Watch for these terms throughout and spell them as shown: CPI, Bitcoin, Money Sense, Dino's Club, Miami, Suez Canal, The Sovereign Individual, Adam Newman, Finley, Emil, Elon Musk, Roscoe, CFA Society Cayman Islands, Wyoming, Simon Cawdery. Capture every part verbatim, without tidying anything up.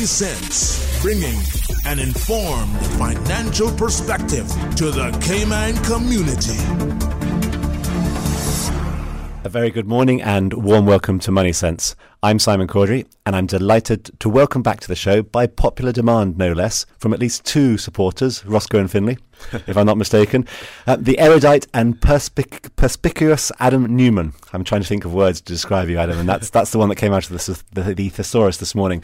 thirty cents, bringing an informed financial perspective to the Cayman community. A very good morning and warm welcome to Money Sense. I'm Simon Cawdery, and I'm delighted to welcome back to the show, by popular demand no less, from at least two supporters, Roscoe and Finley, if I'm not mistaken, uh, the erudite and perspic- perspicuous Adam Newman. I'm trying to think of words to describe you, Adam, and that's that's the one that came out of the, the, the thesaurus this morning.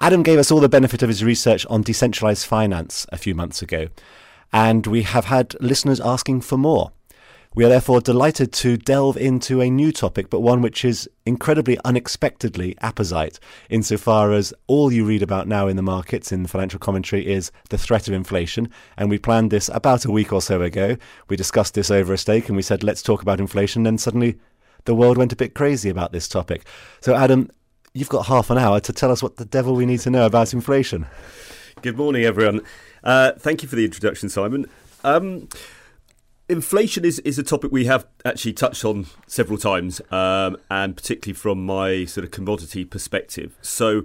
Adam gave us all the benefit of his research on decentralised finance a few months ago, and we have had listeners asking for more. We are therefore delighted to delve into a new topic, but one which is incredibly unexpectedly apposite, insofar as all you read about now in the markets, in the financial commentary, is the threat of inflation. And we planned this about a week or so ago. We discussed this over a steak and we said, let's talk about inflation. And suddenly the world went a bit crazy about this topic. So, Adam, you've got half an hour to tell us what the devil we need to know about inflation. Good morning, everyone. Uh, thank you for the introduction, Simon. Um... Inflation is, is a topic we have actually touched on several times, um, and particularly from my sort of commodity perspective. So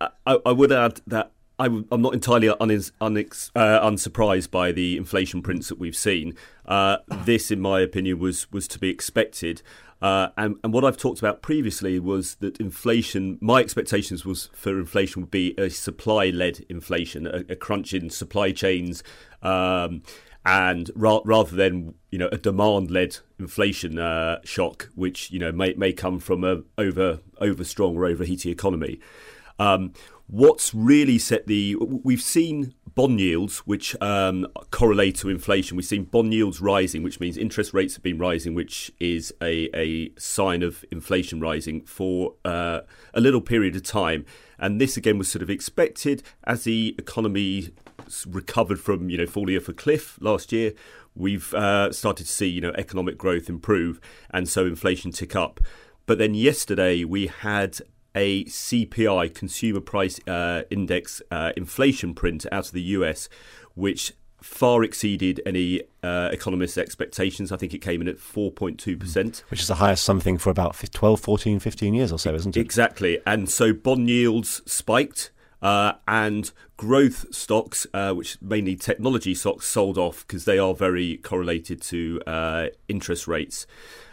uh, I, I would add that I w- I'm not entirely un- un- uh, unsurprised by the inflation prints that we've seen. Uh, this, in my opinion, was, was to be expected. Uh, and, and what I've talked about previously was that inflation, my expectations was for inflation would be a supply-led inflation, a, a crunch in supply chains, um And ra- rather than, you know, a demand-led inflation uh, shock, which, you know, may may come from a over overstrong or overheating economy. Um, what's really set the we've seen bond yields, which um, correlate to inflation. We've seen bond yields rising, which means interest rates have been rising, which is a, a sign of inflation rising for uh, a little period of time. And this again was sort of expected as the economy recovered from, you know, falling off a cliff last year. We've uh, started to see, you know, economic growth improve and so inflation tick up. But then yesterday we had a C P I, Consumer Price uh, Index uh, inflation print out of the U S, which far exceeded any uh, economists' expectations. I think it came in at four point two percent. Which is the highest something for about twelve, fourteen, fifteen years or so, isn't it? Exactly. And so bond yields spiked. Uh, and growth stocks, uh, which mainly technology stocks, sold off because they are very correlated to uh, interest rates.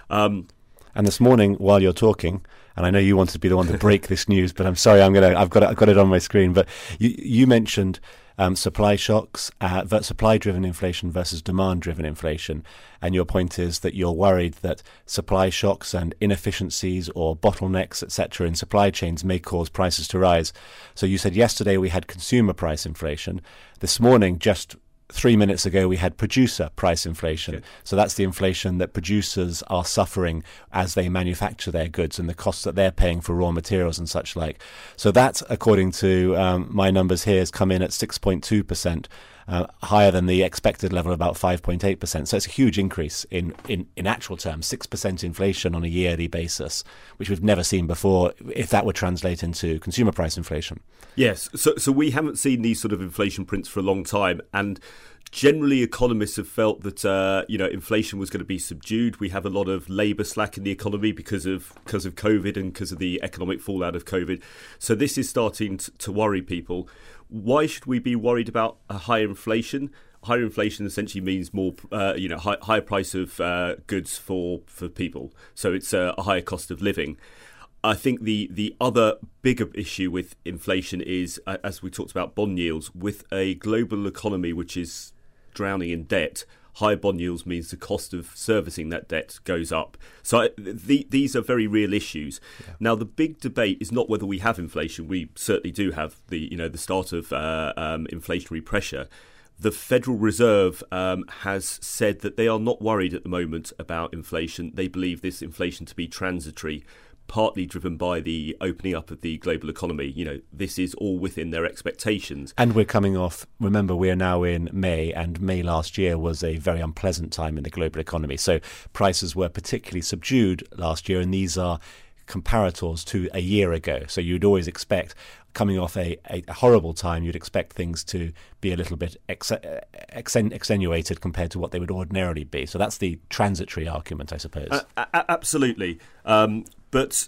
Um, and this morning, while you're talking, and I know you wanted to be the one to break this news, but I'm sorry, I'm gonna, I've got it, I've got it on my screen. But you, you mentioned um, supply shocks, uh, supply-driven inflation versus demand-driven inflation, and your point is that you're worried that supply shocks and inefficiencies or bottlenecks, et cetera, in supply chains may cause prices to rise. So you said yesterday we had consumer price inflation. This morning, just three minutes ago, we had producer price inflation. Okay. So that's the inflation that producers are suffering as they manufacture their goods and the costs that they're paying for raw materials and such like. So that, according to um, my numbers here, has come in at six point two percent, uh, higher than the expected level of about five point eight percent. So it's a huge increase in, in, in actual terms, six percent inflation on a yearly basis, which we've never seen before, if that would translate into consumer price inflation. Yes. So, so we haven't seen these sort of inflation prints for a long time. And generally, economists have felt that uh, you know inflation was going to be subdued. We have a lot of labour slack in the economy because of because of COVID and because of the economic fallout of COVID. So this is starting t- to worry people. Why should we be worried about a higher inflation? Higher inflation essentially means more, uh, you know, high, higher price of uh, goods for for people. So it's a, a higher cost of living. I think the, the other bigger issue with inflation is, uh, as we talked about, bond yields. With a global economy which is drowning in debt, high bond yields means the cost of servicing that debt goes up. So the, these are very real issues. Yeah. Now, the big debate is not whether we have inflation. We certainly do have the, you know, the start of uh, um, inflationary pressure. The Federal Reserve um, has said that they are not worried at the moment about inflation. They believe this inflation to be transitory, partly driven by the opening up of the global economy. You know, this is all within their expectations. And we're coming off, remember, we're now in May, and May last year was a very unpleasant time in the global economy. So prices were particularly subdued last year, and these are comparators to a year ago. So you'd always expect, coming off a, a horrible time, you'd expect things to be a little bit ex- ex- extenuated compared to what they would ordinarily be. So that's the transitory argument, I suppose. Uh, a- absolutely. Um, But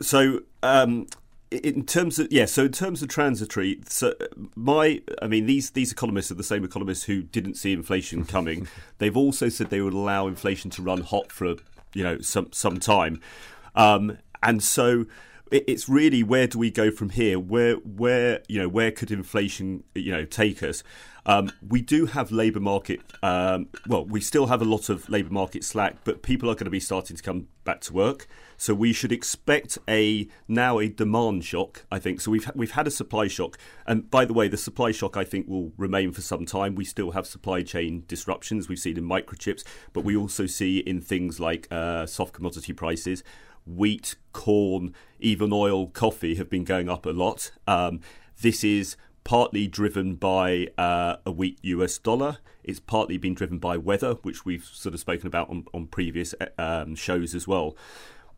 so um, in terms of yeah, so in terms of transitory, so my, I mean, these these economists are the same economists who didn't see inflation coming. They've also said they would allow inflation to run hot for you know some some time, um, and so it, it's really, where do we go from here? Where where you know where could inflation you know take us? Um, we do have labour market, um, well, we still have a lot of labour market slack, but people are going to be starting to come back to work. So we should expect a now a demand shock, I think. So we've we've had a supply shock. And by the way, the supply shock, I think, will remain for some time. We still have supply chain disruptions we've seen in microchips, but we also see in things like uh, soft commodity prices, wheat, corn, even oil, coffee have been going up a lot. Um, this is partly driven by uh, a weak U S dollar. It's partly been driven by weather, which we've sort of spoken about on, on previous um, shows as well.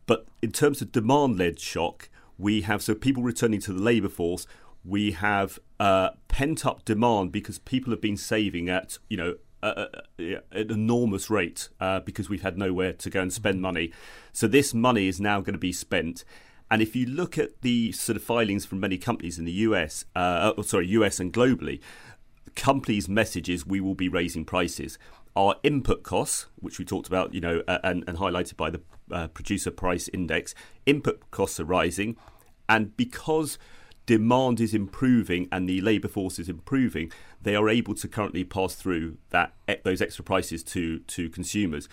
But in terms of demand-led shock, we have, so people returning to the labour force, we have uh, pent-up demand because people have been saving at, you know, Uh, yeah, an enormous rate uh, because we've had nowhere to go and spend money. So this money is now going to be spent. And if you look at the sort of filings from many companies in the U S, uh, oh, sorry, U S and globally, companies' messages, we will be raising prices. Our input costs, which we talked about, you know, uh, and, and highlighted by the uh, producer price index, input costs are rising. And because demand is improving and the labour force is improving, they are able to currently pass through that those extra prices to to consumers.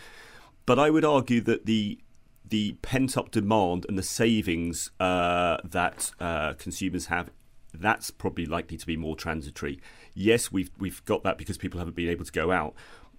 But I would argue that the the pent-up demand and the savings uh, that uh, consumers have, that's probably likely to be more transitory. Yes, we've we've got that because people haven't been able to go out,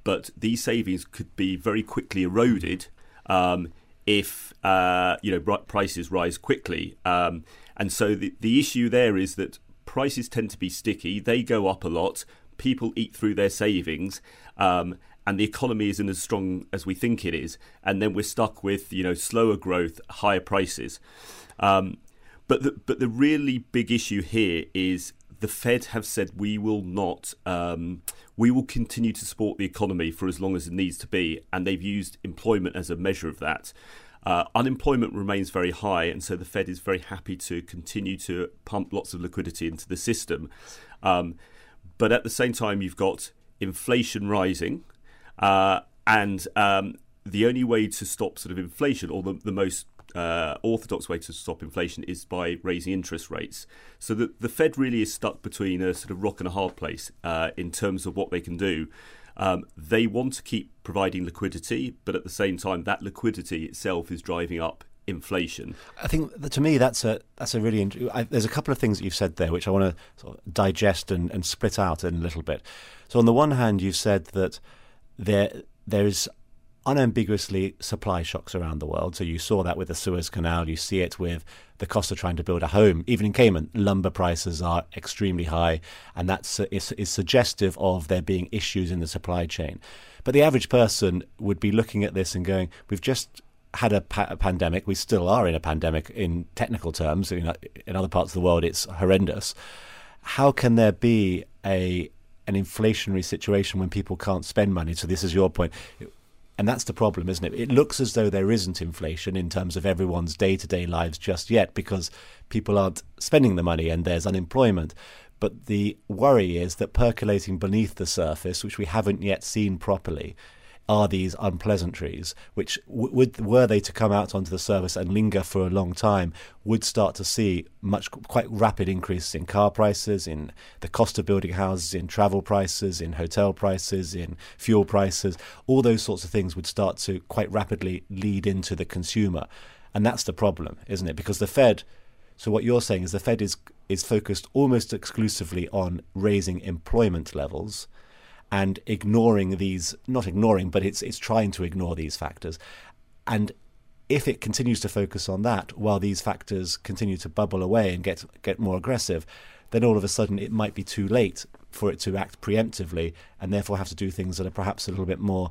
but these savings could be very quickly eroded um, if uh, you know prices rise quickly. Um, And so the, the issue there is that prices tend to be sticky. They go up a lot. People eat through their savings. Um, and the economy isn't as strong as we think it is. And then we're stuck with, you know, slower growth, higher prices. Um, but the, but the really big issue here is the Fed have said we will not, um, we will continue to support the economy for as long as it needs to be. And they've used employment as a measure of that. Uh, unemployment remains very high, and so the Fed is very happy to continue to pump lots of liquidity into the system. Um, but at the same time, you've got inflation rising, uh, and um, the only way to stop sort of inflation, or the, the most uh, orthodox way to stop inflation, is by raising interest rates. So the, the Fed really is stuck between a sort of rock and a hard place uh, in terms of what they can do. Um, they want to keep providing liquidity, but at the same time, that liquidity itself is driving up inflation. I think that, to me, that's a that's a really int- I, there's a couple of things that you've said there which I want to sort of digest and, and split out in a little bit. So on the one hand, you've said that there there is unambiguously supply shocks around the world. So you saw that with the Suez Canal. You see it with the cost of trying to build a home. Even in Cayman, lumber prices are extremely high, and that's is, is suggestive of there being issues in the supply chain. But the average person would be looking at this and going, we've just had a, pa- a pandemic. We still are in a pandemic in technical terms. In, in other parts of the world, it's horrendous. How can there be a an inflationary situation when people can't spend money? So this is your point. And that's the problem, isn't it? It looks as though there isn't inflation in terms of everyone's day-to-day lives just yet because people aren't spending the money and there's unemployment. But the worry is that percolating beneath the surface, which we haven't yet seen properly, are these unpleasantries, which w- would, were they to come out onto the surface and linger for a long time, would start to see much quite rapid increases in car prices, in the cost of building houses, in travel prices, in hotel prices, in fuel prices. All those sorts of things would start to quite rapidly lead into the consumer. And that's the problem, isn't it? Because the Fed, so what you're saying is the Fed is is focused almost exclusively on raising employment levels and ignoring these, not ignoring, but it's it's trying to ignore these factors. And if it continues to focus on that while these factors continue to bubble away and get get more aggressive, then all of a sudden it might be too late for it to act preemptively and therefore have to do things that are perhaps a little bit more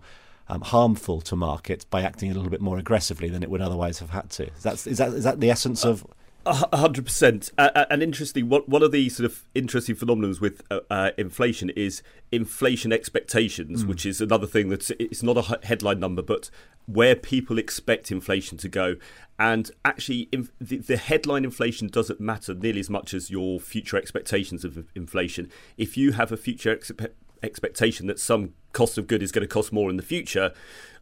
um, harmful to markets by acting a little bit more aggressively than it would otherwise have had to. That's, is that is that the essence of one hundred percent. Uh, and interesting, what, one of the sort of interesting phenomenons with uh, uh, inflation is inflation expectations, mm. which is another thing that's, it's not a headline number, but where people expect inflation to go. And actually, inf- the, the headline inflation doesn't matter nearly as much as your future expectations of inflation. If you have a future ex- expectation that some cost of good is going to cost more in the future,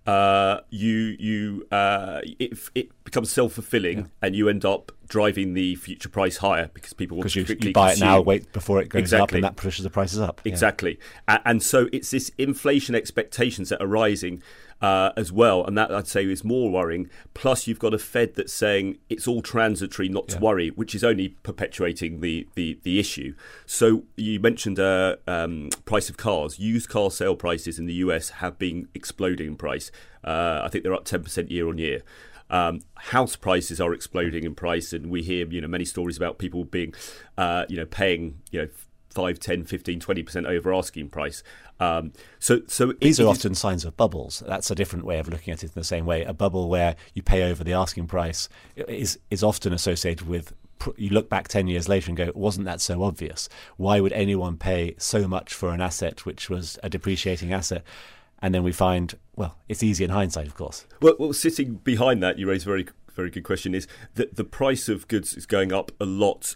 Uh, you you uh, it, it becomes self-fulfilling, yeah. and you end up driving the future price higher because people will you, you buy consume. it now, wait before it goes exactly. up, and that pushes the prices up. Exactly, yeah. And so it's this inflation expectations that are rising uh, as well, and that I'd say is more worrying. Plus, you've got a Fed that's saying it's all transitory, not yeah. to worry, which is only perpetuating the the, the issue. So you mentioned uh, um, price of cars. Used car sale prices in the U S have been exploding in price. Uh, I think they're up ten percent year on year. Um, house prices are exploding in price, and we hear, you know, many stories about people being, uh, you know, paying, you know, five, ten, fifteen, twenty percent over asking price. Um, so, so these it, are often signs of bubbles. That's a different way of looking at it. In the same way, a bubble where you pay over the asking price is is often associated with. You look back ten years later and go, wasn't that so obvious? Why would anyone pay so much for an asset which was a depreciating asset? And then we find, well, it's easy in hindsight, of course. Well, well sitting behind that, you raise a very, very good question, is that the price of goods is going up a lot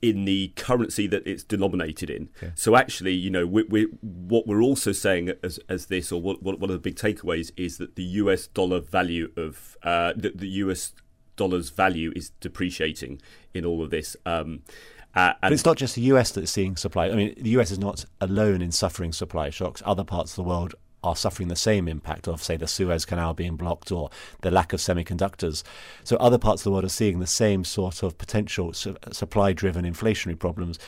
in the currency that it's denominated in. Okay. So actually, you know, we, we, what we're also saying as, as this, or what, what, one of the big takeaways, is that the U S dollar value of uh, the, the U S dollar's value is depreciating in all of this. Um, Uh, but it's not just the U S that's seeing supply. I mean, the U S is not alone in suffering supply shocks. Other parts of the world are suffering the same impact of, say, the Suez Canal being blocked or the lack of semiconductors. So other parts of the world are seeing the same sort of potential su- supply-driven inflationary problems.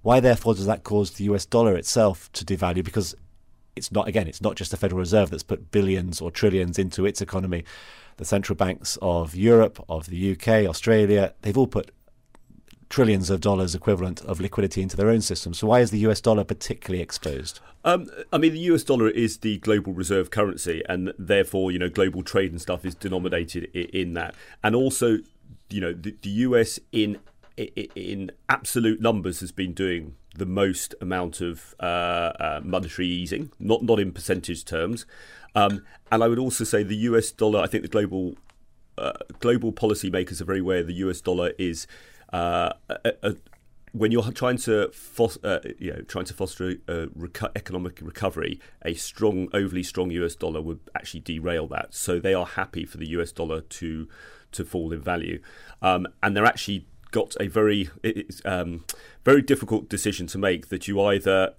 Why, therefore, does that cause the U S dollar itself to devalue? Because it's not, again, it's not just the Federal Reserve that's put billions or trillions into its economy. The central banks of Europe, of the U K, Australia, they've all put trillions of dollars equivalent of liquidity into their own system. So why is the U S dollar particularly exposed? Um, I mean, the U S dollar is the global reserve currency, and therefore, you know, global trade and stuff is denominated in that. And also, you know, the, the U S in in absolute numbers has been doing the most amount of uh, uh, monetary easing, not not in percentage terms. Um, and I would also say the U S dollar, I think the global uh, global policymakers are very aware the U S dollar is. Uh, uh, uh, when you're trying to foster, uh, you know, trying to foster a reco- economic recovery, a strong, overly strong U S dollar would actually derail that. So they are happy for the U S dollar to to fall in value, um, and they're actually got a very it's, um, very difficult decision to make. That you either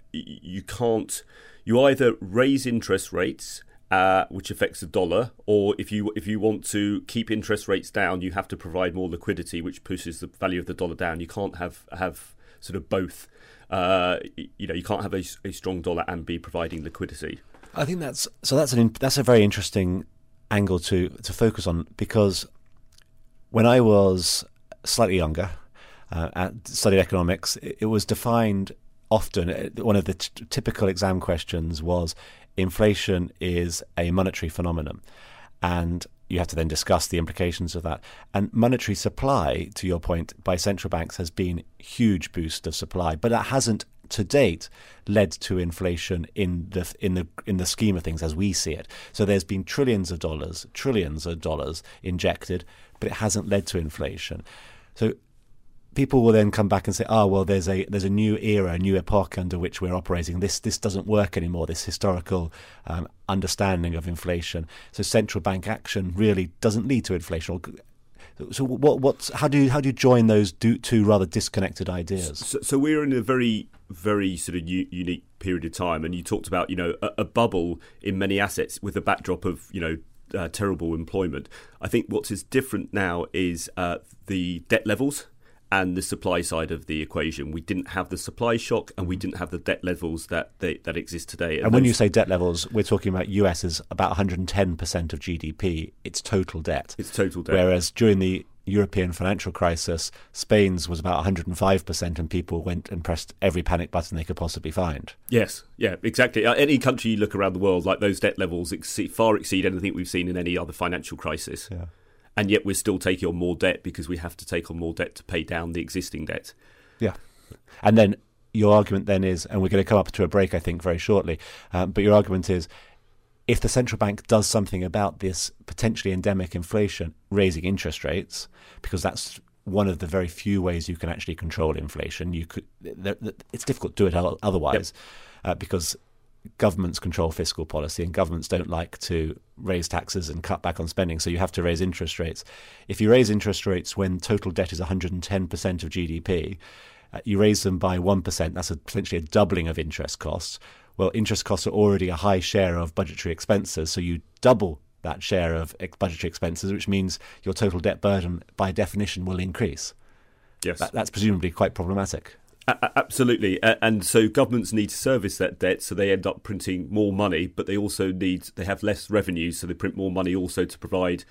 you can't you either raise interest rates. Uh, which affects the dollar, or if you if you want to keep interest rates down, you have to provide more liquidity, which pushes the value of the dollar down. You can't have have sort of both. Uh, you know, you can't have a, a strong dollar and be providing liquidity. I think that's so. That's an that's a very interesting angle to to focus on, because when I was slightly younger, uh, and studied economics, it, it was defined often. One of the t- typical exam questions was. Inflation is a monetary phenomenon, and you have to then discuss the implications of that. And monetary supply, to your point, by central banks has been a huge boost of supply, but that hasn't to date led to inflation in the in the in the scheme of things as we see it. So there's been trillions of dollars, trillions of dollars injected, but it hasn't led to inflation. So people will then come back and say, "Ah, oh, well, there's a there's a new era, a new epoch under which we're operating. This this doesn't work anymore. This historical um, understanding of inflation. So central bank action really doesn't lead to inflation." So what what's how do you, how do you join those two rather disconnected ideas? So, so we're in a very very sort of u- unique period of time, and you talked about you know a, a bubble in many assets with a backdrop of you know. Uh, terrible employment. I think what is different now is uh, the debt levels. And the supply side of the equation. We didn't have the supply shock, and we didn't have the debt levels that they, that exist today. And, and when those... you say debt levels, we're talking about U S is about one hundred ten percent of G D P. It's total debt. It's total debt. Whereas during the European financial crisis, Spain's was about one hundred five percent, and people went and pressed every panic button they could possibly find. Yes, yeah, exactly. Any country you look around the world, like those debt levels exceed, far exceed anything we've seen in any other financial crisis. Yeah. and yet we're still taking on more debt because we have to take on more debt to pay down the existing debt. Yeah. And then your argument then is, and we're going to come up to a break, I think, very shortly, um, but your argument is, if the central bank does something about this potentially endemic inflation, raising interest rates, because that's one of the very few ways you can actually control inflation. You could, it's difficult to do it otherwise, yep. uh, because governments control fiscal policy and governments don't like to raise taxes and cut back on spending, so you have to raise interest rates. If you raise interest rates when total debt is one hundred ten percent of G D P, uh, you raise them by one percent, that's a, potentially a doubling of interest costs. Well, interest costs are already a high share of budgetary expenses, so you double that share of ex- budgetary expenses, which means your total debt burden, by definition, will increase. Yes, that, that's presumably quite problematic. A- absolutely, a- and so governments need to service that debt, so they end up printing more money, but they also need they have less revenue, so they print more money also to provide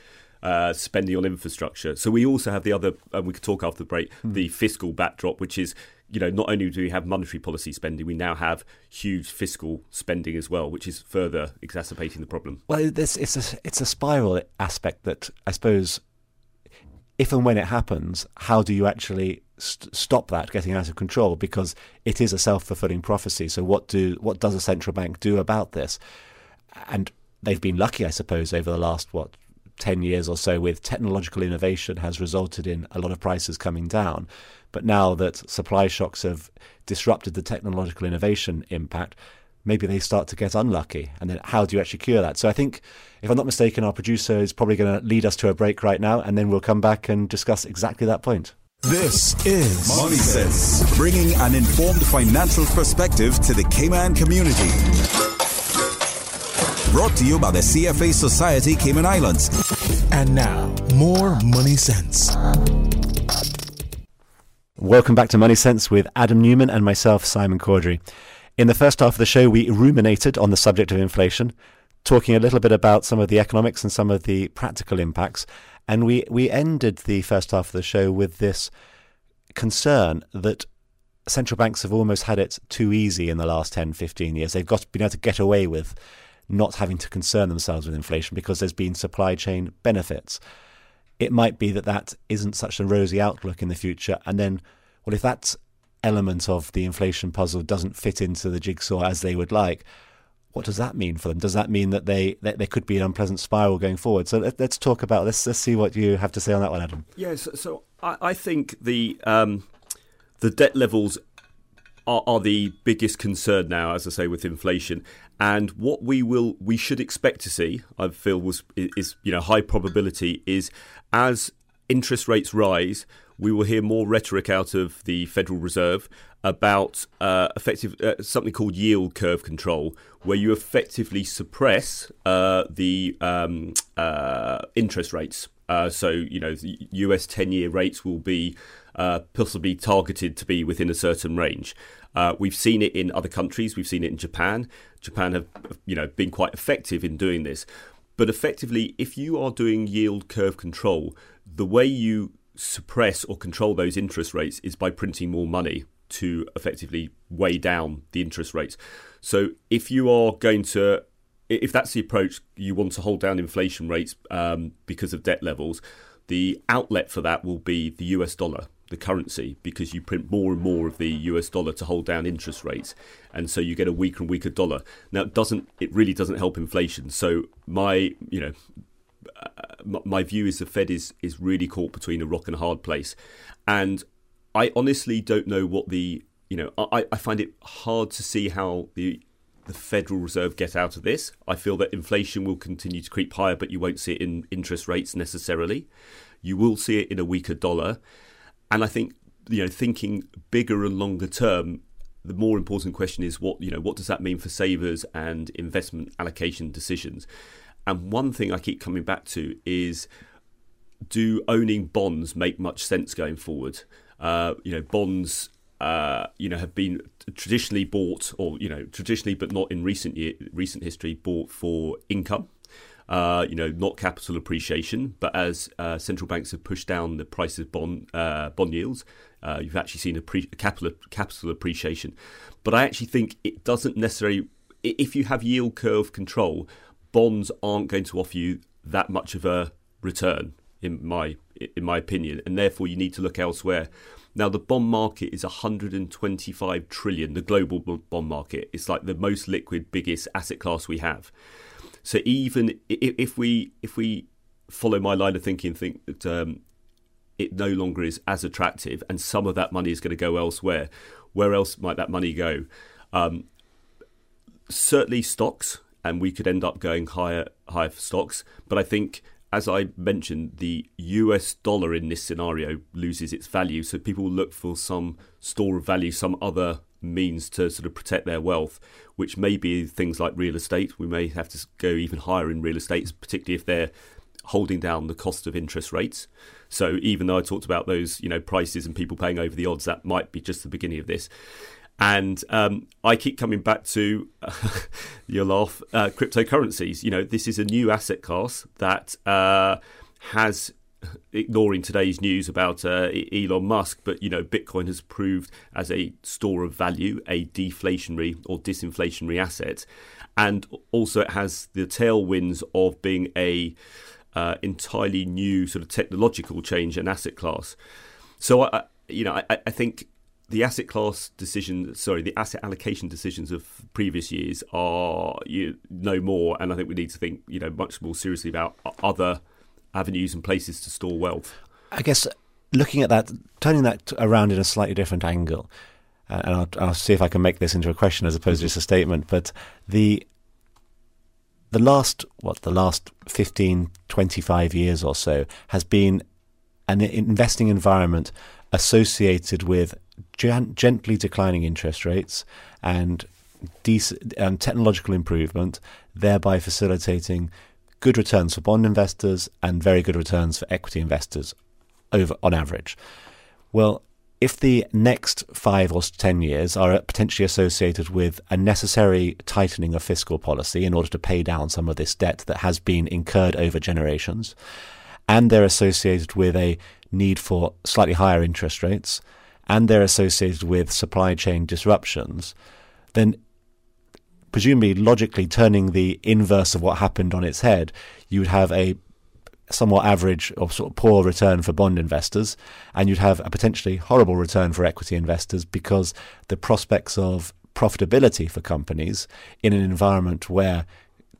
uh, spending on infrastructure. So we also have the other, and we could talk after the break, mm. the fiscal backdrop, which is, you know, not only do we have monetary policy spending, we now have huge fiscal spending as well, which is further exacerbating the problem. Well, this it's a it's a spiral aspect that I suppose, if and when it happens, how do you actually st- stop that getting out of control? Because it is a self-fulfilling prophecy. So what do what does a central bank do about this? And they've been lucky, I suppose, over the last what ten years or so with technological innovation has resulted in a lot of prices coming down. But now that supply shocks have disrupted the technological innovation impact, maybe they start to get unlucky. And then how do you actually cure that? So I think, if I'm not mistaken, our producer is probably going to lead us to a break right now, and then we'll come back and discuss exactly that point. This is Money Sense, bringing an informed financial perspective to the Cayman community. Brought to you by the C F A Society Cayman Islands. And now, more Money Sense. Welcome back to Money Sense with Adam Newman and myself, Simon Cawdery. In the first half of the show, we ruminated on the subject of inflation, talking a little bit about some of the economics and some of the practical impacts. And we, we ended the first half of the show with this concern that central banks have almost had it too easy in the last ten, fifteen years. They've got been able to get away with not having to concern themselves with inflation because there's been supply chain benefits. It might be that that isn't such a rosy outlook in the future. And then, well, if that element of the inflation puzzle doesn't fit into the jigsaw as they would like, what does that mean for them? Does that mean that they that there could be an unpleasant spiral going forward? So let, let's talk about this. Let's see what you have to say on that one, Adam. Yeah, so, so I, I think the um, the debt levels are, are the biggest concern now, as I say, with inflation. And what we will, we should expect to see, I feel, was is you know high probability is as interest rates rise, we will hear more rhetoric out of the Federal Reserve about uh, effective uh, something called yield curve control, where you effectively suppress uh, the um, uh, interest rates. Uh, so you know the U S ten-year rates will be uh, possibly targeted to be within a certain range. Uh, we've seen it in other countries. We've seen it in Japan. Japan have, you know, been quite effective in doing this. But effectively, if you are doing yield curve control, the way you suppress or control those interest rates is by printing more money to effectively weigh down the interest rates. So if you are going to, if that's the approach, you want to hold down inflation rates um, because of debt levels, the outlet for that will be the U S dollar, the currency, because you print more and more of the U S dollar to hold down interest rates, and so you get a weaker and weaker dollar. Now, it doesn't it really doesn't help inflation? So my you know uh, my view is the Fed is is really caught between a rock and a hard place, and I honestly don't know what the you know I, I find it hard to see how the the Federal Reserve get out of this. I feel that inflation will continue to creep higher, but you won't see it in interest rates necessarily. You will see it in a weaker dollar. And I think, you know, thinking bigger and longer term, the more important question is what, you know, what does that mean for savers and investment allocation decisions? And one thing I keep coming back to is, do owning bonds make much sense going forward? Uh, you know, bonds, uh, you know, have been traditionally bought or, you know, traditionally, but not in recent year, recent history, bought for income. Uh, you know, not capital appreciation, but as uh, central banks have pushed down the prices of bond uh, bond yields, uh, you've actually seen a pre- capital capital appreciation. But I actually think it doesn't necessarily. If you have yield curve control, bonds aren't going to offer you that much of a return. in my in my opinion, and therefore you need to look elsewhere. Now, the bond market is one hundred twenty-five trillion dollars, the global bond market. It's like the most liquid, biggest asset class we have. So even if we if we follow my line of thinking and think that um, it no longer is as attractive and some of that money is going to go elsewhere, where else might that money go? Um, certainly stocks, and we could end up going higher, higher for stocks. But I think, as I mentioned, the U S dollar in this scenario loses its value. So people will look for some store of value, some other means to sort of protect their wealth, which may be things like real estate. We may have to go even higher in real estate, particularly if they're holding down the cost of interest rates. So even though I talked about those, you know, prices and people paying over the odds, that might be just the beginning of this. And um, I keep coming back to, uh, you'll laugh, uh, cryptocurrencies. You know, this is a new asset class that uh, has, ignoring today's news about uh, Elon Musk, but, you know, Bitcoin has proved as a store of value, a deflationary or disinflationary asset. And also it has the tailwinds of being a uh, entirely new sort of technological change and asset class. So, I, you know, I, I think... The asset class decision, sorry, the asset allocation decisions of previous years are you, no more, and I think we need to think, you know, much more seriously about other avenues and places to store wealth. I guess looking at that, turning that around in a slightly different angle, uh, and I'll, I'll see if I can make this into a question as opposed to just a statement. But the the last what the last fifteen, twenty-five years or so has been an investing environment associated with gently declining interest rates and, de- and technological improvement, thereby facilitating good returns for bond investors and very good returns for equity investors over on average. Well, if the next five or ten years are potentially associated with a necessary tightening of fiscal policy in order to pay down some of this debt that has been incurred over generations, and they're associated with a need for slightly higher interest rates, and they're associated with supply chain disruptions, then presumably logically turning the inverse of what happened on its head, you would have a somewhat average or sort of poor return for bond investors, and you'd have a potentially horrible return for equity investors because the prospects of profitability for companies in an environment where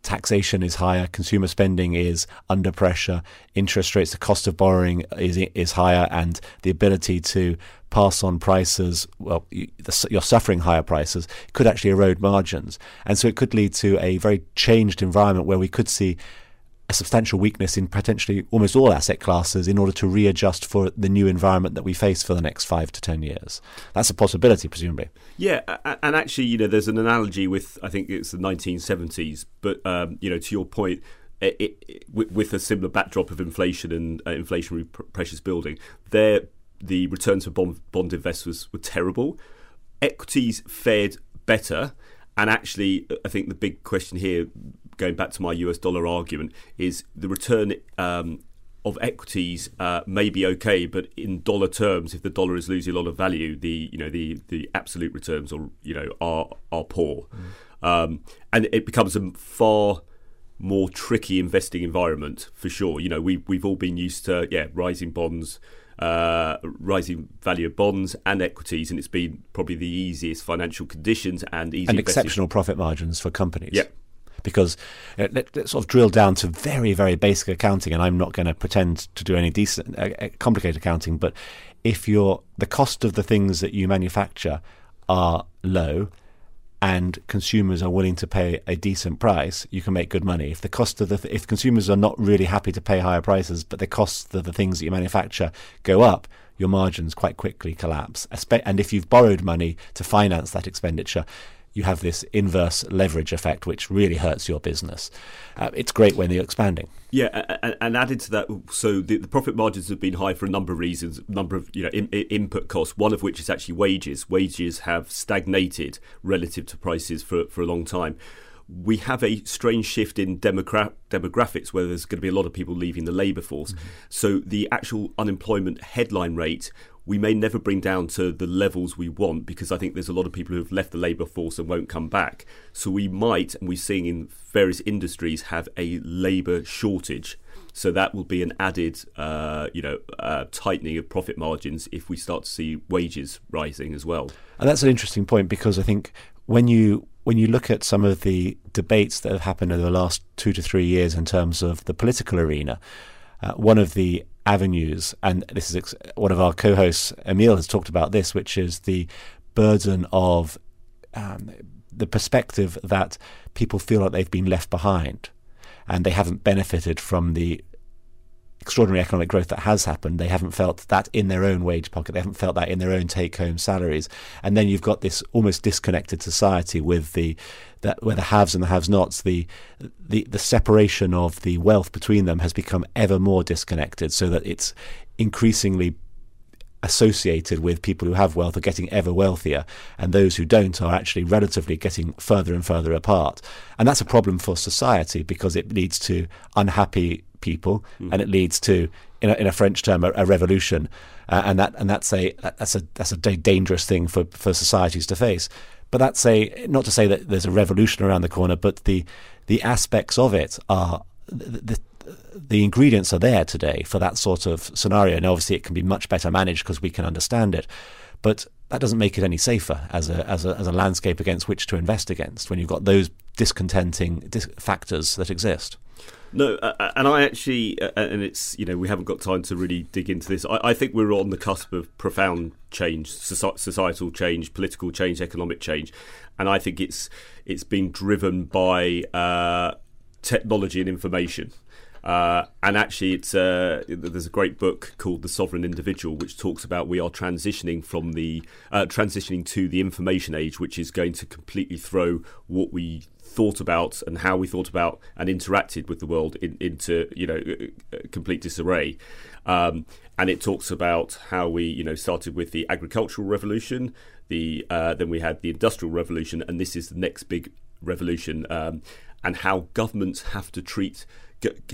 taxation is higher, consumer spending is under pressure, interest rates, the cost of borrowing is is higher, and the ability to pass on prices, well, you're suffering higher prices, could actually erode margins. And so it could lead to a very changed environment where we could see a substantial weakness in potentially almost all asset classes in order to readjust for the new environment that we face for the next five to ten years. That's a possibility, presumably. Yeah, and actually, you know, there's an analogy with, I think it's the nineteen seventies, but, um, you know, to your point, it, it, with a similar backdrop of inflation and uh, inflationary pr- pressures building, there the returns for bond, bond investors were terrible. Equities fared better, and actually, I think the big question here, going back to my U S dollar argument, is the return um, of equities uh, may be okay, but in dollar terms, if the dollar is losing a lot of value, the you know the, the absolute returns are you know are are poor, mm. um, and it becomes a far more tricky investing environment for sure. You know we we've all been used to yeah rising bonds, uh, rising value of bonds and equities, and it's been probably the easiest financial conditions and easy and exceptional investing. Profit margins for companies. Yeah. Because uh, let, let's sort of drill down to very, very basic accounting, and I'm not going to pretend to do any decent, uh, complicated accounting, but if you're, the cost of the things that you manufacture are low and consumers are willing to pay a decent price, you can make good money. If the cost of the th- if consumers are not really happy to pay higher prices, but the costs of the things that you manufacture go up, your margins quite quickly collapse. And if you've borrowed money to finance that expenditure, you have this inverse leverage effect, which really hurts your business. Uh, it's great when you're expanding. Yeah, and, and added to that, so the, the profit margins have been high for a number of reasons, a number of you know in, in input costs, one of which is actually wages. Wages have stagnated relative to prices for, for a long time. We have a strange shift in demogra- demographics where there's going to be a lot of people leaving the labour force. Mm-hmm. So the actual unemployment headline rate we may never bring down to the levels we want, because I think there's a lot of people who have left the labour force and won't come back. So we might, and we're seeing in various industries, have a labour shortage. So that will be an added, uh, you know, uh, tightening of profit margins if we start to see wages rising as well. And that's an interesting point, because I think when you when you look at some of the debates that have happened over the last two to three years in terms of the political arena, uh, one of the avenues, and this is ex- one of our co-hosts, Emil, has talked about this, which is the burden of um, the perspective that people feel like they've been left behind, and they haven't benefited from the extraordinary economic growth that has happened. They haven't felt that in their own wage pocket. They haven't felt that in their own take-home salaries. And then you've got this almost disconnected society with the that where the haves and the have-nots, the the the separation of the wealth between them has become ever more disconnected, so that it's increasingly associated with people who have wealth are getting ever wealthier, and those who don't are actually relatively getting further and further apart. And that's a problem for society, because it leads to unhappy people, mm-hmm. and it leads to, in a, in a French term, a, a revolution, uh, and that and that's a that's a that's a dangerous thing for for societies to face. But that's a not to say that there's a revolution around the corner, but the the aspects of it are the, the the ingredients are there today for that sort of scenario. And obviously it can be much better managed because we can understand it, but that doesn't make it any safer as a as a as a landscape against which to invest against when you've got those discontenting dis- factors that exist. No, uh, and I actually, uh, and it's, you know, we haven't got time to really dig into this. I, I think we're on the cusp of profound change, societal change, political change, economic change, and I think it's it's being driven by uh, technology and information. Uh, and actually, it's uh, there's a great book called The Sovereign Individual, which talks about we are transitioning from the uh, transitioning to the information age, which is going to completely throw what we thought about and how we thought about and interacted with the world in, into, you know, complete disarray. Um, and it talks about how we, you know, started with the agricultural revolution, the uh, then we had the industrial revolution, and this is the next big revolution, um, and how governments have to treat.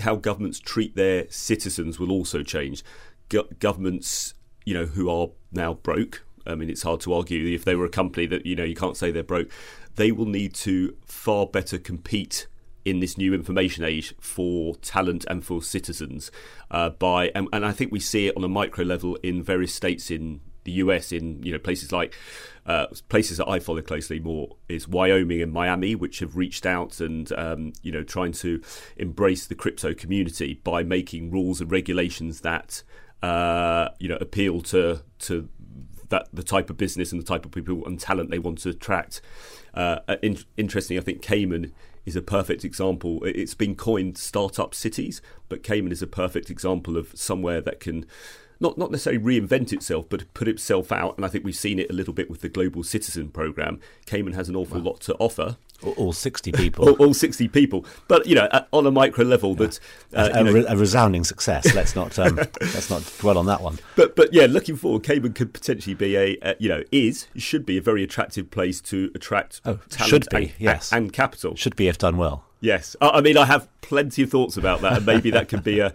How governments treat their citizens will also change. Go- governments, you know, who are now broke. I mean, it's hard to argue if they were a company that, you know, you can't say they're broke. They will need to far better compete in this new information age for talent and for citizens. Uh, by and, and I think we see it on a micro level in various states in the U S, in, you know, places like uh, places that I follow closely more is Wyoming and Miami, which have reached out and um, you know, trying to embrace the crypto community by making rules and regulations that uh, you know, appeal to to that the type of business and the type of people and talent they want to attract. Uh, in- interestingly, I think Cayman is a perfect example. It's been coined startup cities, but Cayman is a perfect example of somewhere that can. Not not necessarily reinvent itself, but put itself out. And I think we've seen it a little bit with the Global Citizen Programme. Cayman has an awful wow. lot to offer. All sixty people. all, all sixty people. But, you know, at, on a micro level, yeah. that... Uh, a, a, you know, a resounding success. Let's not um, let's not dwell on that one. But, but yeah, looking forward, Cayman could potentially be a, uh, you know, is, should be a very attractive place to attract oh, talent should be, and, yes. and capital. Should be if done well. Yes. I, I mean, I have plenty of thoughts about that. And maybe that could be a...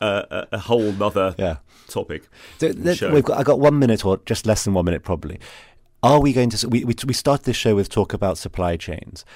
Uh, a, a whole nother yeah. topic. So, we've got, I got one minute or just less than one minute probably. Are we going to... We, we, we started this show with talk about supply chains.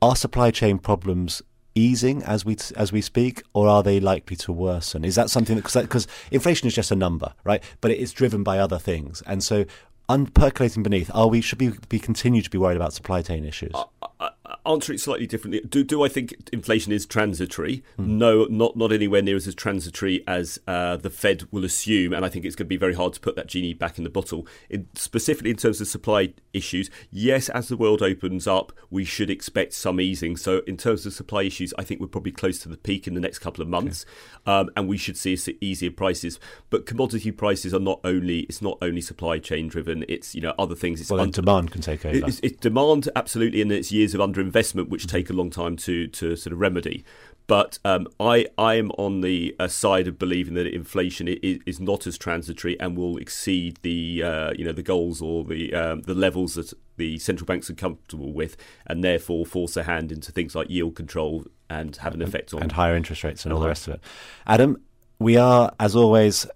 Are supply chain problems easing as we as we speak, or are they likely to worsen? Is that something that... Because inflation is just a number, right? But it is driven by other things. And so unpercolating beneath, are we should we be continue to be worried about supply chain issues? Uh, uh, Answer it slightly differently. Do do I think inflation is transitory? Mm. No, not not anywhere near as transitory as uh, the Fed will assume, and I think it's going to be very hard to put that genie back in the bottle. In, specifically in terms of supply issues, yes, as the world opens up, we should expect some easing. So in terms of supply issues, I think we're probably close to the peak in the next couple of months, okay. um, and we should see easier prices. But commodity prices are not only it's not only supply chain driven. It's, you know, other things. It's well, under, demand can take over. It's, it's demand absolutely, and it's years of underinvestment. Investment which take a long time to to sort of remedy, but um, I I am on the uh, side of believing that inflation is, is not as transitory and will exceed the uh, you know the goals or the um, the levels that the central banks are comfortable with, and therefore force a hand into things like yield control and have an effect on and higher interest rates and all the rest of it. Adam, we are as always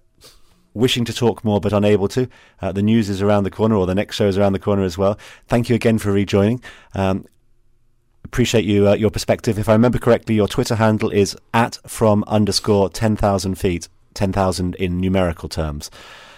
wishing to talk more but unable to. Uh, the news is around the corner, or the next show is around the corner as well. Thank you again for rejoining. Um, appreciate you uh, your perspective. If I remember correctly, your Twitter handle is at from underscore ten thousand feet, ten thousand in numerical terms.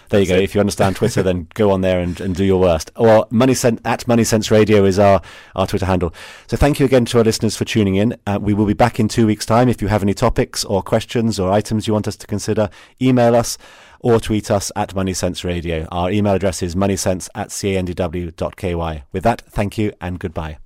There you go. If you understand Twitter, then go on there and, and do your worst. Or Money Sen- at Money Sense Radio is our, our Twitter handle. So thank you again to our listeners for tuning in. Uh, we will be back in two weeks' time. If you have any topics or questions or items you want us to consider, email us or tweet us at Money Sense Radio. Our email address is moneysense at c a n d w dot k y. With that, thank you and goodbye.